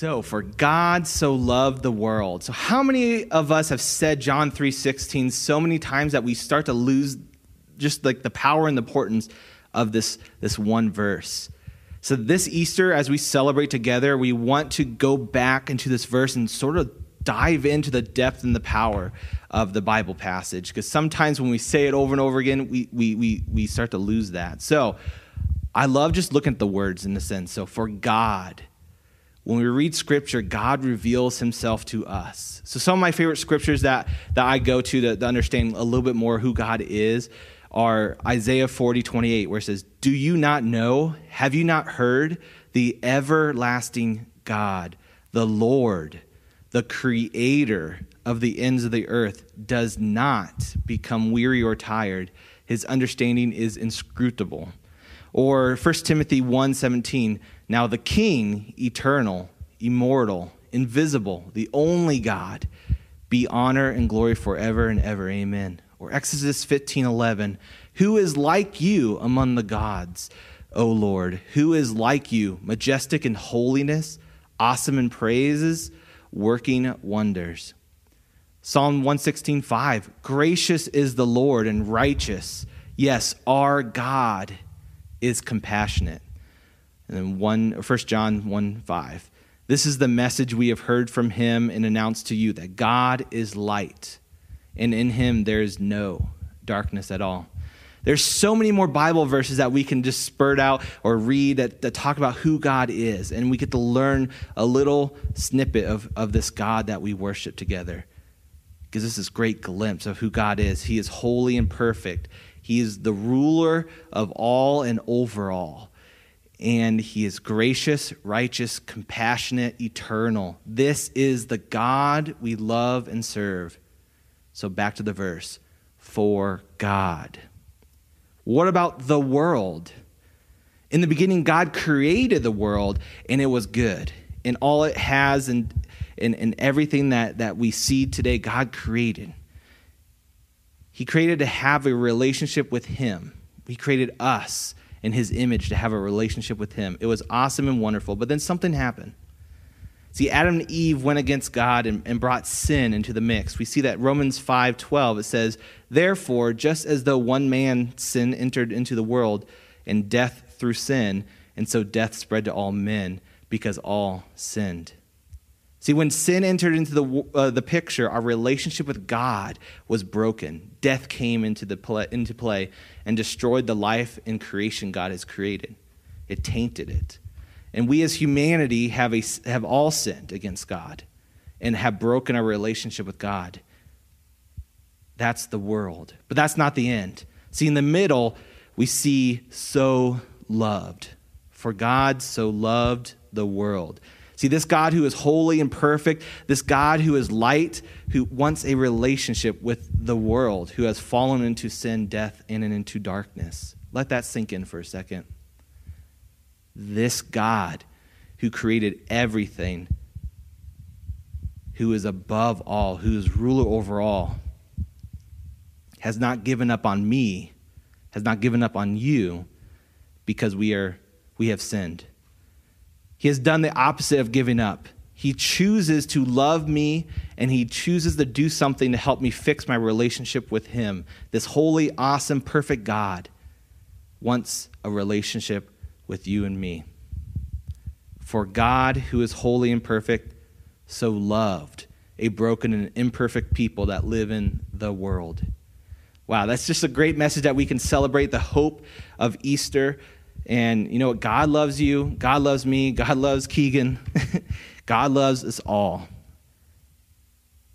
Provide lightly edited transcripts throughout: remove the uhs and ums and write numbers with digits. So, for God so loved the world. So how many of us have said John 3:16 so many times that we start to lose just like the power and the importance of this one verse? So this Easter, as we celebrate together, we want to go back into this verse and sort of dive into the depth and the power of the Bible passage, because sometimes when we say it over and over again, we start to lose that. So I love just looking at the words in a sense. So for God, when we read scripture, God reveals himself to us. So some of my favorite scriptures that I go to understand a little bit more who God is are Isaiah 40:28, where it says, "Do you not know? Have you not heard? The everlasting God, the Lord, the creator of the ends of the earth, does not become weary or tired. His understanding is inscrutable." Or 1 Timothy 1:17, "Now the King, eternal, immortal, invisible, the only God, be honor and glory forever and ever. Amen." Or Exodus 15:11, "Who is like you among the gods, O Lord? Who is like you, majestic in holiness, awesome in praises, working wonders?" Psalm 116:5, "Gracious is the Lord and righteous. Yes, our God is compassionate." And then 1 John 1:5, "This is the message we have heard from him and announced to you, that God is light, and in him there is no darkness at all." There's so many more Bible verses that we can just spurt out or read that talk about who God is, and we get to learn a little snippet of this God that we worship together. Because this is a great glimpse of who God is. He is holy and perfect. He is the ruler of all and over all. And he is gracious, righteous, compassionate, eternal. This is the God we love and serve. So back to the verse, for God. What about the world? In the beginning, God created the world, and it was good. And all it has and everything that we see today, God created. He created to have a relationship with him. He created us in his image to have a relationship with him. It was awesome and wonderful, but then something happened. See, Adam and Eve went against God and brought sin into the mix. We see that Romans 5:12, it says, "Therefore, just as though one man sin entered into the world, and death through sin, and so death spread to all men, because all sinned." See, when sin entered into the picture, our relationship with God was broken. Death came into play and destroyed the life and creation God has created. It tainted it. And we as humanity have all sinned against God and have broken our relationship with God. That's the world. But that's not the end. See, in the middle, we see so loved. For God so loved the world. See, this God who is holy and perfect, this God who is light, who wants a relationship with the world, who has fallen into sin, death, and into darkness. Let that sink in for a second. This God who created everything, who is above all, who is ruler over all, has not given up on me, has not given up on you because we have sinned. He has done the opposite of giving up. He chooses to love me, and he chooses to do something to help me fix my relationship with him. This holy, awesome, perfect God wants a relationship with you and me. For God, who is holy and perfect, so loved a broken and imperfect people that live in the world. Wow, that's just a great message that we can celebrate the hope of Easter. And you know what? God loves you. God loves me. God loves Keegan. God loves us all.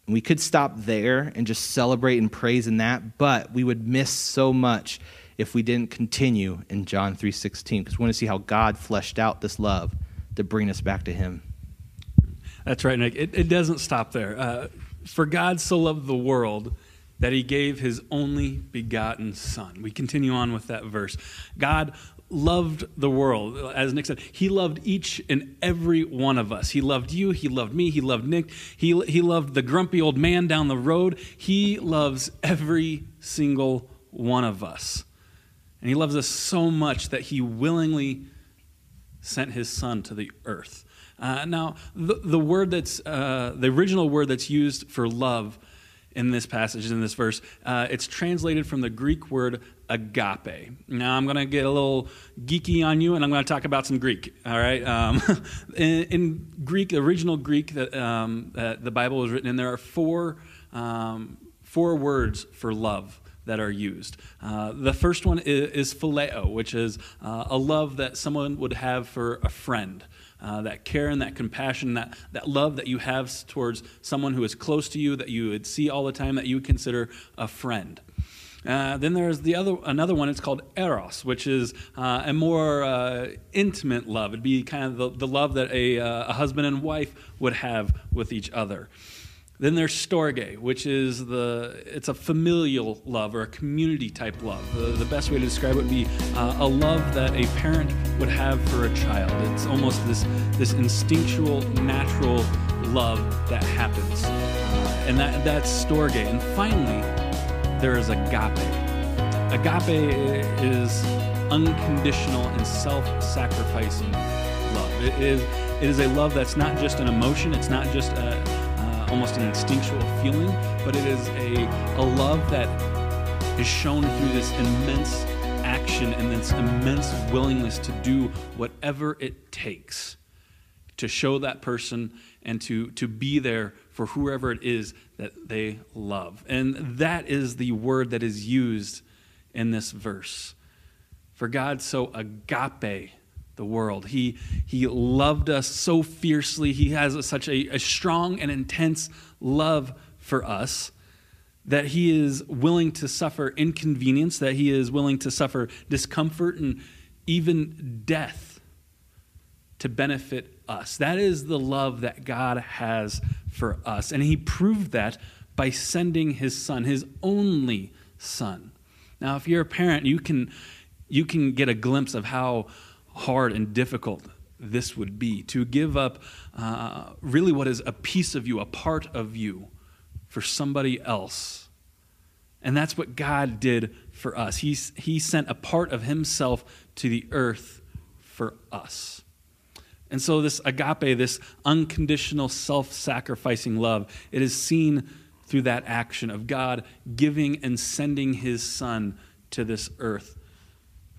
And we could stop there and just celebrate and praise in that, but we would miss so much if we didn't continue in John 3:16, because we want to see how God fleshed out this love to bring us back to him. That's right, Nick. It doesn't stop there. For God so loved the world that he gave his only begotten son. We continue on with that verse. God loved the world. As Nick said, he loved each and every one of us. He loved you. He loved me. He loved Nick. He loved the grumpy old man down the road. He loves every single one of us. And he loves us so much that he willingly sent his son to the earth. Now, the word that's the original word that's used for love in this passage, in this verse, it's translated from the Greek word agape. Now, I'm going to get a little geeky on you, and I'm going to talk about some Greek, all right? In Greek, the original Greek that the Bible was written in, there are four words for love that are used. The first one is phileo, which is a love that someone would have for a friend. That care and that compassion, that love that you have towards someone who is close to you, that you would see all the time, that you would consider a friend. Then there's another one. It's called eros, which is a more intimate love. It'd be kind of the love that a husband and wife would have with each other. Then there's storge, which is it's a familial love or a community type love. The best way to describe it would be a love that a parent would have for a child. It's almost this instinctual, natural love that happens, and that's storge. And finally, there is agape. Agape is unconditional and self-sacrificing love. It is a love that's not just an emotion. It's not just almost an instinctual feeling, but it is a love that is shown through this immense action and this immense willingness to do whatever it takes to show that person and to be there for whoever it is that they love. And that is the word that is used in this verse. For God so agape the world. He loved us so fiercely. He has such a strong and intense love for us that he is willing to suffer inconvenience, that he is willing to suffer discomfort and even death to benefit us. That is the love that God has for us. And he proved that by sending his son, his only son. Now, if you're a parent, you can get a glimpse of how hard and difficult this would be, to give up really what is a piece of you, a part of you, for somebody else. And that's what God did for us. He sent a part of himself to the earth for us. And so this agape, this unconditional self-sacrificing love, it is seen through that action of God giving and sending his son to this earth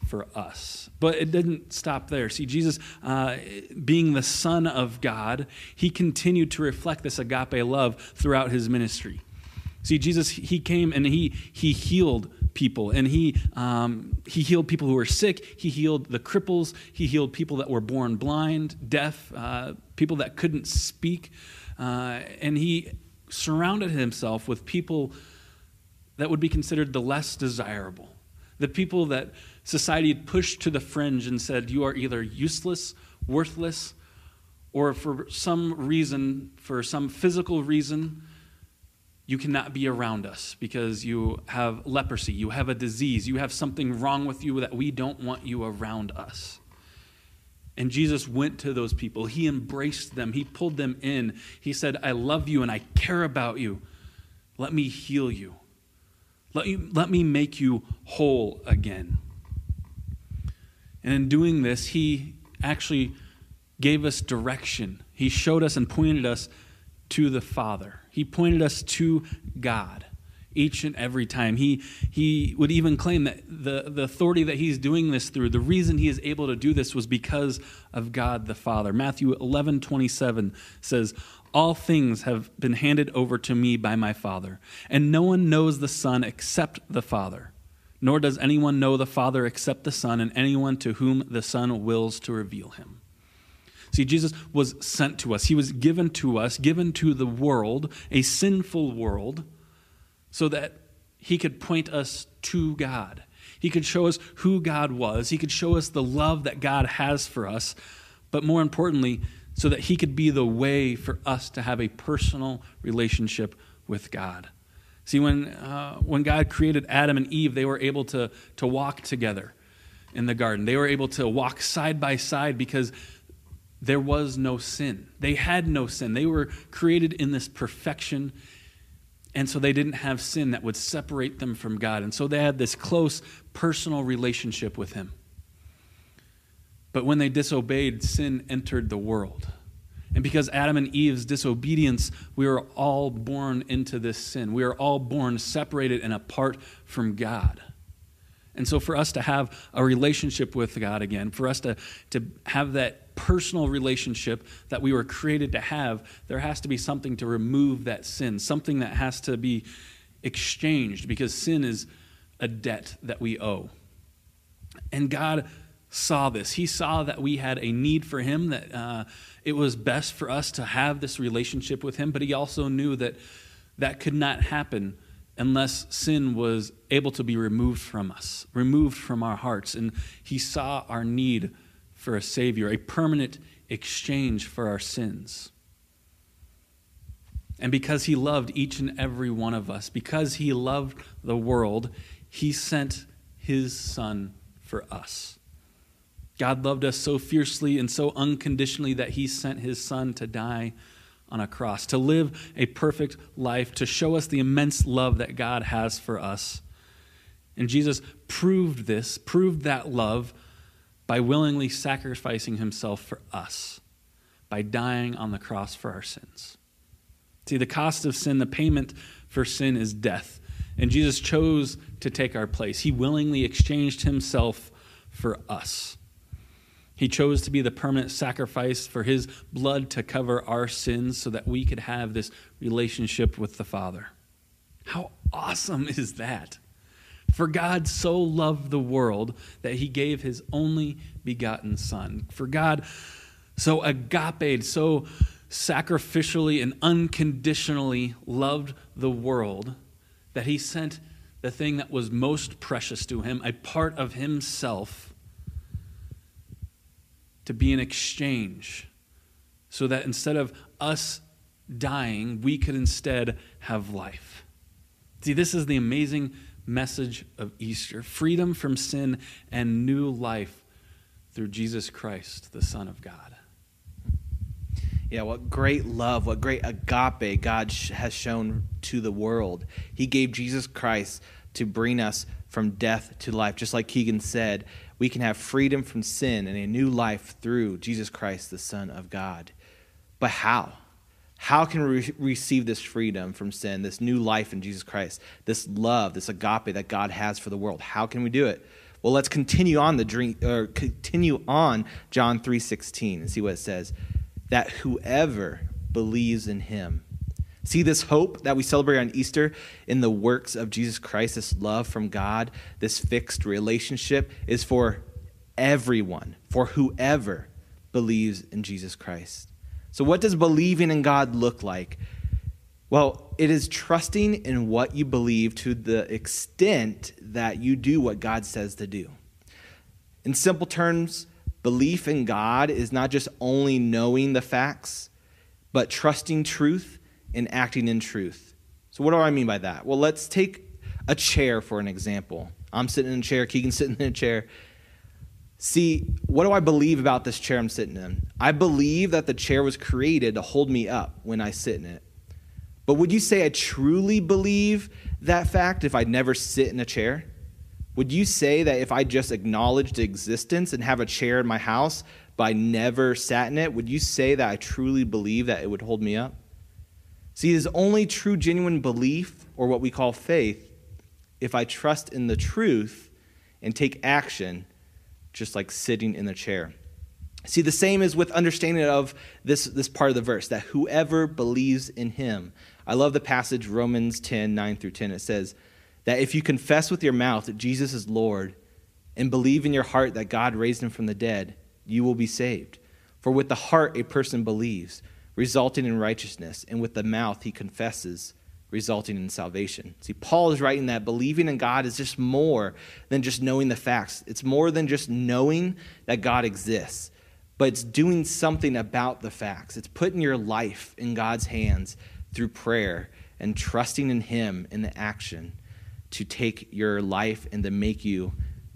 for us. But it didn't stop there. See, Jesus, being the Son of God, he continued to reflect this agape love throughout his ministry. See, Jesus, he came and he healed people, and he healed people who were sick. He healed the cripples. He healed people that were born blind, deaf, people that couldn't speak, and he surrounded himself with people that would be considered the less desirable, the people that society pushed to the fringe and said, you are either useless, worthless, or for some reason, for some physical reason, you cannot be around us because you have leprosy, you have a disease, you have something wrong with you that we don't want you around us. And Jesus went to those people. He embraced them. He pulled them in. He said, I love you and I care about you. Let me heal you. Let me make you whole again. And in doing this, he actually gave us direction. He showed us and pointed us to the Father. He pointed us to God each and every time. He would even claim that the authority that he's doing this through, the reason he is able to do this was because of God the Father. Matthew 11:27 says, all things have been handed over to me by my Father, and no one knows the Son except the Father. Nor does anyone know the Father except the Son, and anyone to whom the Son wills to reveal him. See, Jesus was sent to us. He was given to us, given to the world, a sinful world, so that he could point us to God. He could show us who God was. He could show us the love that God has for us. But more importantly, so that he could be the way for us to have a personal relationship with God. See, when God created Adam and Eve, they were able to walk together in the garden. They were able to walk side by side because there was no sin. They had no sin. They were created in this perfection, and so they didn't have sin that would separate them from God. And so they had this close personal relationship with him. But when they disobeyed, sin entered the world. And because Adam and Eve's disobedience, we are all born into this sin. We are all born separated and apart from God. And so for us to have a relationship with God again, for us to have that personal relationship that we were created to have, there has to be something to remove that sin, something that has to be exchanged, because sin is a debt that we owe. And God saw this. He saw that we had a need for him, that it was best for us to have this relationship with him, but he also knew that that could not happen unless sin was able to be removed from us, removed from our hearts. And he saw our need for a Savior, a permanent exchange for our sins. And because he loved each and every one of us, because he loved the world, he sent his Son for us. God loved us so fiercely and so unconditionally that he sent his Son to die on a cross, to live a perfect life, to show us the immense love that God has for us. And Jesus proved this, proved that love by willingly sacrificing himself for us, by dying on the cross for our sins. See, the cost of sin, the payment for sin is death. And Jesus chose to take our place. He willingly exchanged himself for us. He chose to be the permanent sacrifice for his blood to cover our sins so that we could have this relationship with the Father. How awesome is that? For God so loved the world that he gave his only begotten Son. For God so agape, so sacrificially and unconditionally loved the world that he sent the thing that was most precious to him, a part of himself, to be an exchange, so that instead of us dying, we could instead have life. See, this is the amazing message of Easter, freedom from sin and new life through Jesus Christ, the Son of God. Yeah, what great love, what great agape God has shown to the world. He gave Jesus Christ to bring us from death to life. Just like Keegan said, we can have freedom from sin and a new life through Jesus Christ, the Son of God. But how? How can we receive this freedom from sin, this new life in Jesus Christ, this love, this agape that God has for the world? How can we do it? Well, let's continue on the dream, or continue on John 3:16 and see what it says. That whoever believes in him. See this hope that we celebrate on Easter in the works of Jesus Christ, this love from God, this fixed relationship is for everyone, for whoever believes in Jesus Christ. So what does believing in God look like? Well, it is trusting in what you believe to the extent that you do what God says to do. In simple terms, belief in God is not just only knowing the facts, but trusting truth and acting in truth. So what do I mean by that? Well, let's take a chair for an example. I'm sitting in a chair, Keegan's sitting in a chair. See, what do I believe about this chair I'm sitting in? I believe that the chair was created to hold me up when I sit in it. But would you say I truly believe that fact if I never sit in a chair? Would you say that if I just acknowledged existence and have a chair in my house, but I never sat in it, would you say that I truly believe that it would hold me up? See, it is only true, genuine belief, or what we call faith, if I trust in the truth and take action, just like sitting in the chair. See, the same is with understanding of this part of the verse, that whoever believes in him. I love the passage, Romans 10:9-10. It says that if you confess with your mouth that Jesus is Lord and believe in your heart that God raised him from the dead, you will be saved. For with the heart a person believes, resulting in righteousness, and with the mouth he confesses, resulting in salvation. See, Paul is writing that believing in God is just more than just knowing the facts. It's more than just knowing that God exists, but it's doing something about the facts. It's putting your life in God's hands through prayer and trusting in him in the action to take your life and to make you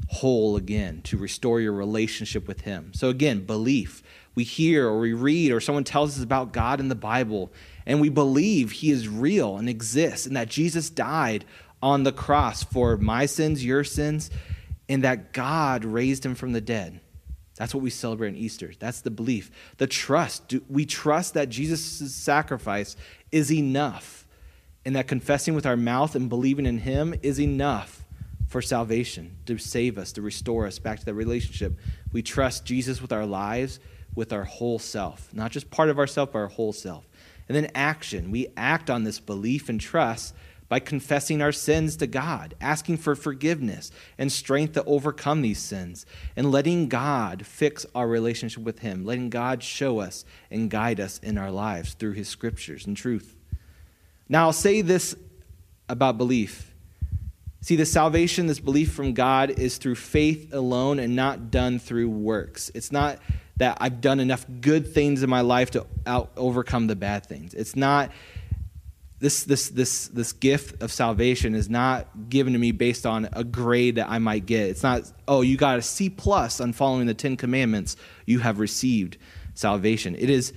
whole again, to restore your relationship with him. So again, belief. We hear or we read or someone tells us about God in the Bible, and we believe he is real and exists, and that Jesus died on the cross for my sins, your sins, and that God raised him from the dead. That's what we celebrate in Easter. That's the belief, the trust. We trust that Jesus' sacrifice is enough and that confessing with our mouth and believing in him is enough for salvation, to save us, to restore us back to that relationship. We trust Jesus with our lives, with our whole self, not just part of ourself, but our whole self. And then action. We act on this belief and trust by confessing our sins to God, asking for forgiveness and strength to overcome these sins, and letting God fix our relationship with him, letting God show us and guide us in our lives through his scriptures and truth. Now, I'll say this about belief. See, the salvation, this belief from God, is through faith alone and not done through works. It's not that I've done enough good things in my life to overcome the bad things. It's not... This gift of salvation is not given to me based on a grade that I might get. It's not, oh, you got a C+ on following the 10 commandments, you have received salvation. It is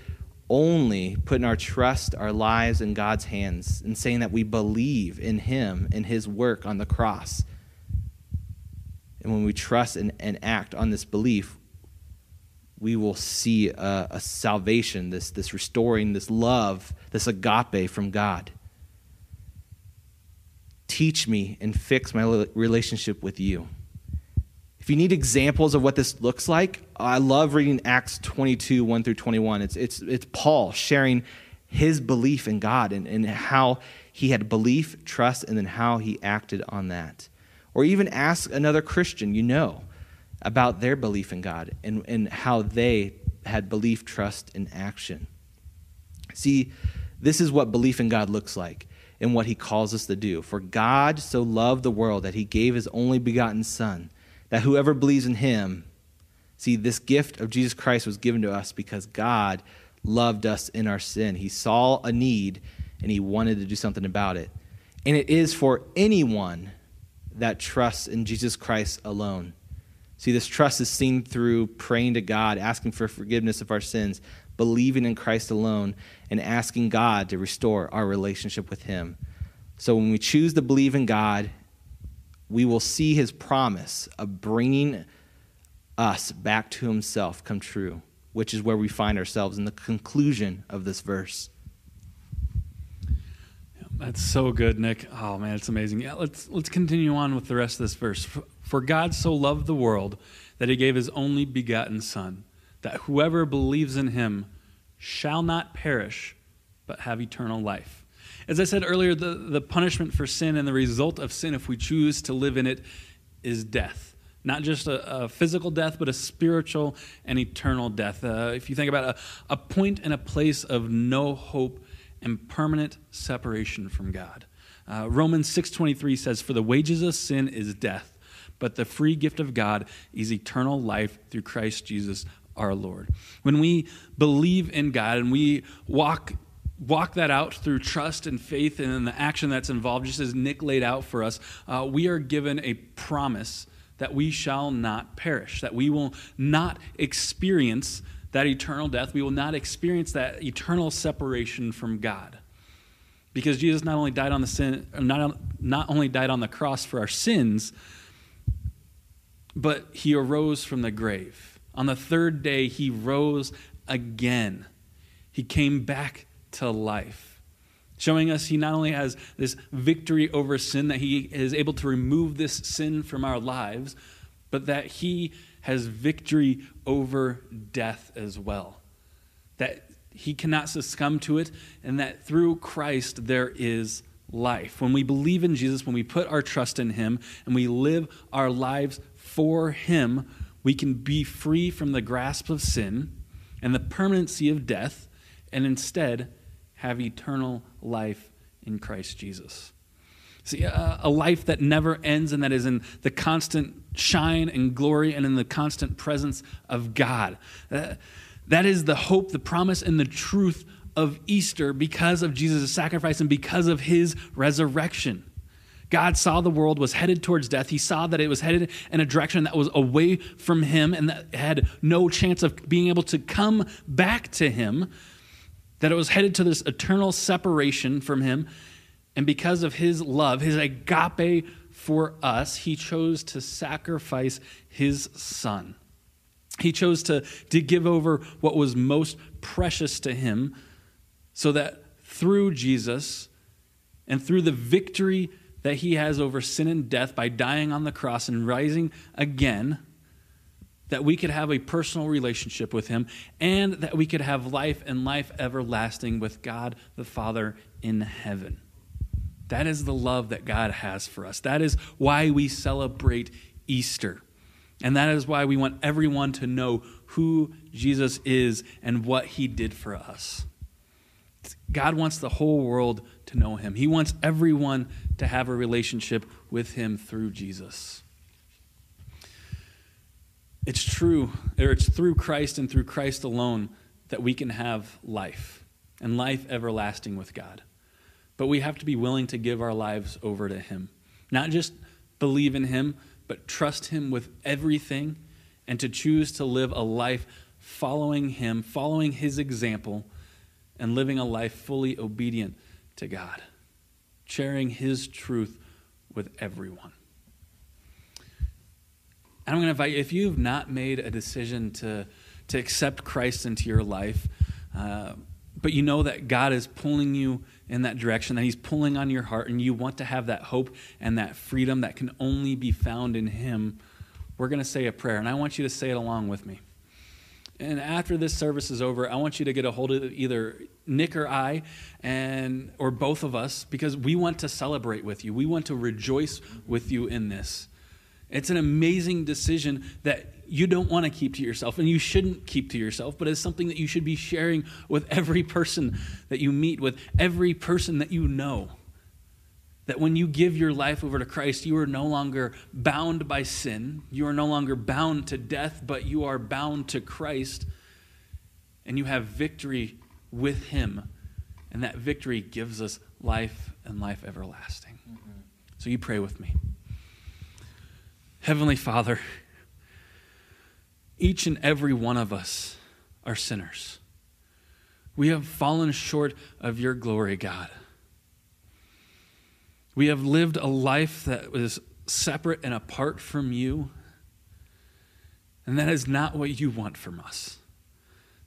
only putting our trust, our lives in God's hands and saying that we believe in him and his work on the cross. And when we trust and act on this belief, we will see a salvation, this restoring, this love, this agape from God. Teach me and fix my relationship with you. If you need examples of what this looks like, I love reading Acts 22, 1 through 21. It's Paul sharing his belief in God and how he had belief, trust, and then how he acted on that. Or even ask another Christian you know about their belief in God and how they had belief, trust, and action. See, this is what belief in God looks like and what he calls us to do. For God so loved the world that he gave his only begotten Son, that whoever believes in him... See, this gift of Jesus Christ was given to us because God loved us in our sin. He saw a need and he wanted to do something about it. And it is for anyone that trusts in Jesus Christ alone. See, this trust is seen through praying to God, asking for forgiveness of our sins, believing in Christ alone, and asking God to restore our relationship with him. So when we choose to believe in God, we will see his promise of bringing us back to himself come true, which is where we find ourselves in the conclusion of this verse. That's so good, Nick. Oh, man, it's amazing. Yeah, let's continue on with the rest of this verse. For God so loved the world that he gave his only begotten Son, that whoever believes in him shall not perish, but have eternal life. As I said earlier, the punishment for sin and the result of sin, if we choose to live in it, is death. Not just a physical death, but a spiritual and eternal death. If you think about a point and a place of no hope and permanent separation from God. Romans 6:23 says, "For the wages of sin is death, but the free gift of God is eternal life through Christ Jesus our Lord." When we believe in God and we walk that out through trust and faith and in the action that's involved, just as Nick laid out for us, we are given a promise that we shall not perish, that we will not experience that eternal death. We will not experience that eternal separation from God, because Jesus not only died on the sin, not only died on the cross for our sins, but he arose from the grave. On the third day, he rose again. He came back to life, showing us he not only has this victory over sin, that he is able to remove this sin from our lives, but that he has victory over death as well, that he cannot succumb to it, and that through Christ there is life. When we believe in Jesus, when we put our trust in him, and we live our lives for him, we can be free from the grasp of sin and the permanency of death, and instead have eternal life in Christ Jesus. See, a life that never ends and that is in the constant shine and glory and in the constant presence of God. That is the hope, the promise, and the truth of Easter because of Jesus' sacrifice and because of his resurrection. God saw the world was headed towards death. He saw that it was headed in a direction that was away from him and that had no chance of being able to come back to him, that it was headed to this eternal separation from him. And because of his love, his agape for us, he chose to sacrifice his Son He chose to give over what was most precious to him so that through Jesus and through the victory that he has over sin and death by dying on the cross and rising again, that we could have a personal relationship with him and that we could have life and life everlasting with God the Father in heaven. That is the love that God has for us. That is why we celebrate Easter. And that is why we want everyone to know who Jesus is and what he did for us. God wants the whole world to know him. He wants everyone to have a relationship with him through Jesus. It's true, or it's through Christ and through Christ alone that we can have life and life everlasting with God. But we have to be willing to give our lives over to him. Not just believe in him, but trust him with everything and to choose to live a life following him, following his example, and living a life fully obedient to God, sharing his truth with everyone. And I'm going to invite you, if you've not made a decision to accept Christ into your life, but you know that God is pulling you in that direction, that he's pulling on your heart, and you want to have that hope and that freedom that can only be found in him, we're going to say a prayer, and I want you to say it along with me. And after this service is over, I want you to get a hold of either Nick or I, or both of us, because we want to celebrate with you. We want to rejoice with you in this. It's an amazing decision that you don't want to keep to yourself, and you shouldn't keep to yourself, but it's something that you should be sharing with every person that you meet, with every person that you know. That when you give your life over to Christ, you are no longer bound by sin. You are no longer bound to death, but you are bound to Christ. And you have victory with him. And that victory gives us life and life everlasting. Mm-hmm. So you pray with me. Heavenly Father, each and every one of us are sinners. We have fallen short of your glory, God. We have lived a life that was separate and apart from you. And that is not what you want from us.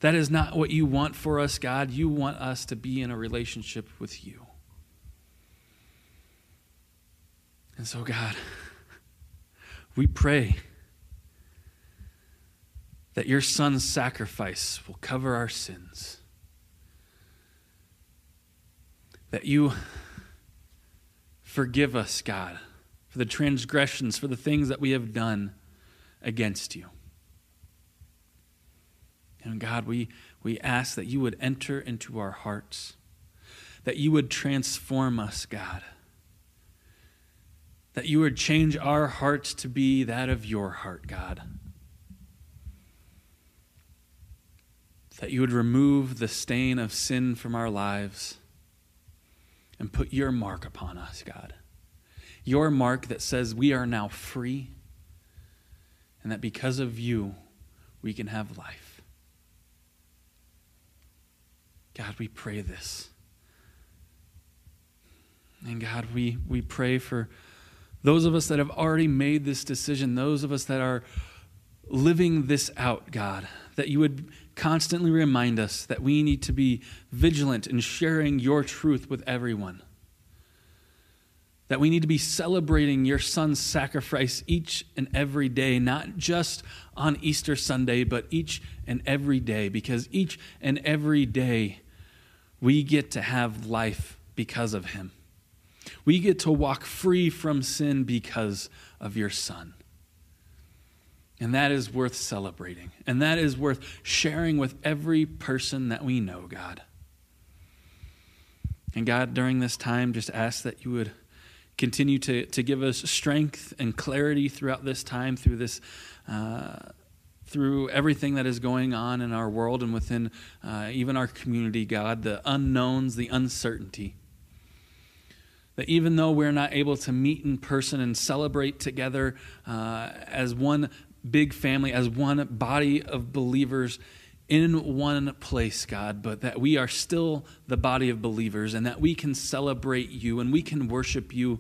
That is not what you want for us, God. You want us to be in a relationship with you. And so, God, we pray that your Son's sacrifice will cover our sins. That you forgive us, God, for the transgressions, for the things that we have done against you. And God, we ask that you would enter into our hearts, that you would transform us, God, that you would change our hearts to be that of your heart, God, that you would remove the stain of sin from our lives and put your mark upon us, God. Your mark that says we are now free and that because of you, we can have life. God, we pray this. And God, we pray for those of us that have already made this decision, those of us that are living this out, God, that you would constantly remind us that we need to be vigilant in sharing your truth with everyone. That we need to be celebrating your Son's sacrifice each and every day, not just on Easter Sunday, but each and every day, because each and every day we get to have life because of him. We get to walk free from sin because of your Son. And that is worth celebrating. And that is worth sharing with every person that we know, God. And God, during this time, just ask that you would continue to give us strength and clarity throughout this time, through everything that is going on in our world and within even our community, God, the unknowns, the uncertainty. That even though we're not able to meet in person and celebrate together as one big family, as one body of believers in one place, God, but that we are still the body of believers and that we can celebrate you and we can worship you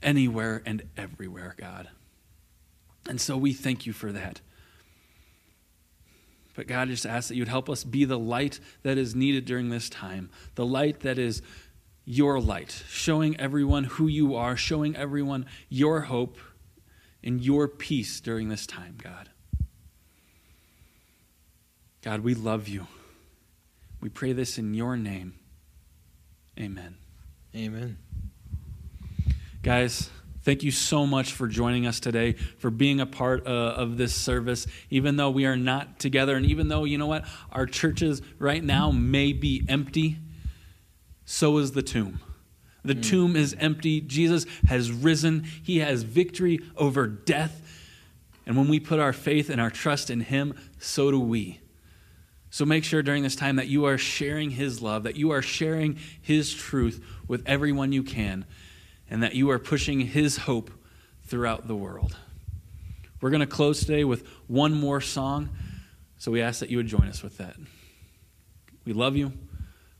anywhere and everywhere, God. And so we thank you for that. But God, I just ask that you'd help us be the light that is needed during this time, the light that is your light, showing everyone who you are, showing everyone your hope and your peace during this time, God. God, we love you. We pray this in your name. Amen. Amen. Guys, thank you so much for joining us today, for being a part of this service, even though we are not together, and even though, you know what, our churches right now may be empty, so is the tomb. The tomb is empty. Jesus has risen. He has victory over death. And when we put our faith and our trust in him, so do we. So make sure during this time that you are sharing his love, that you are sharing his truth with everyone you can, and that you are pushing his hope throughout the world. We're going to close today with one more song, so we ask that you would join us with that. We love you.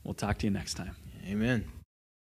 We'll talk to you next time. Amen.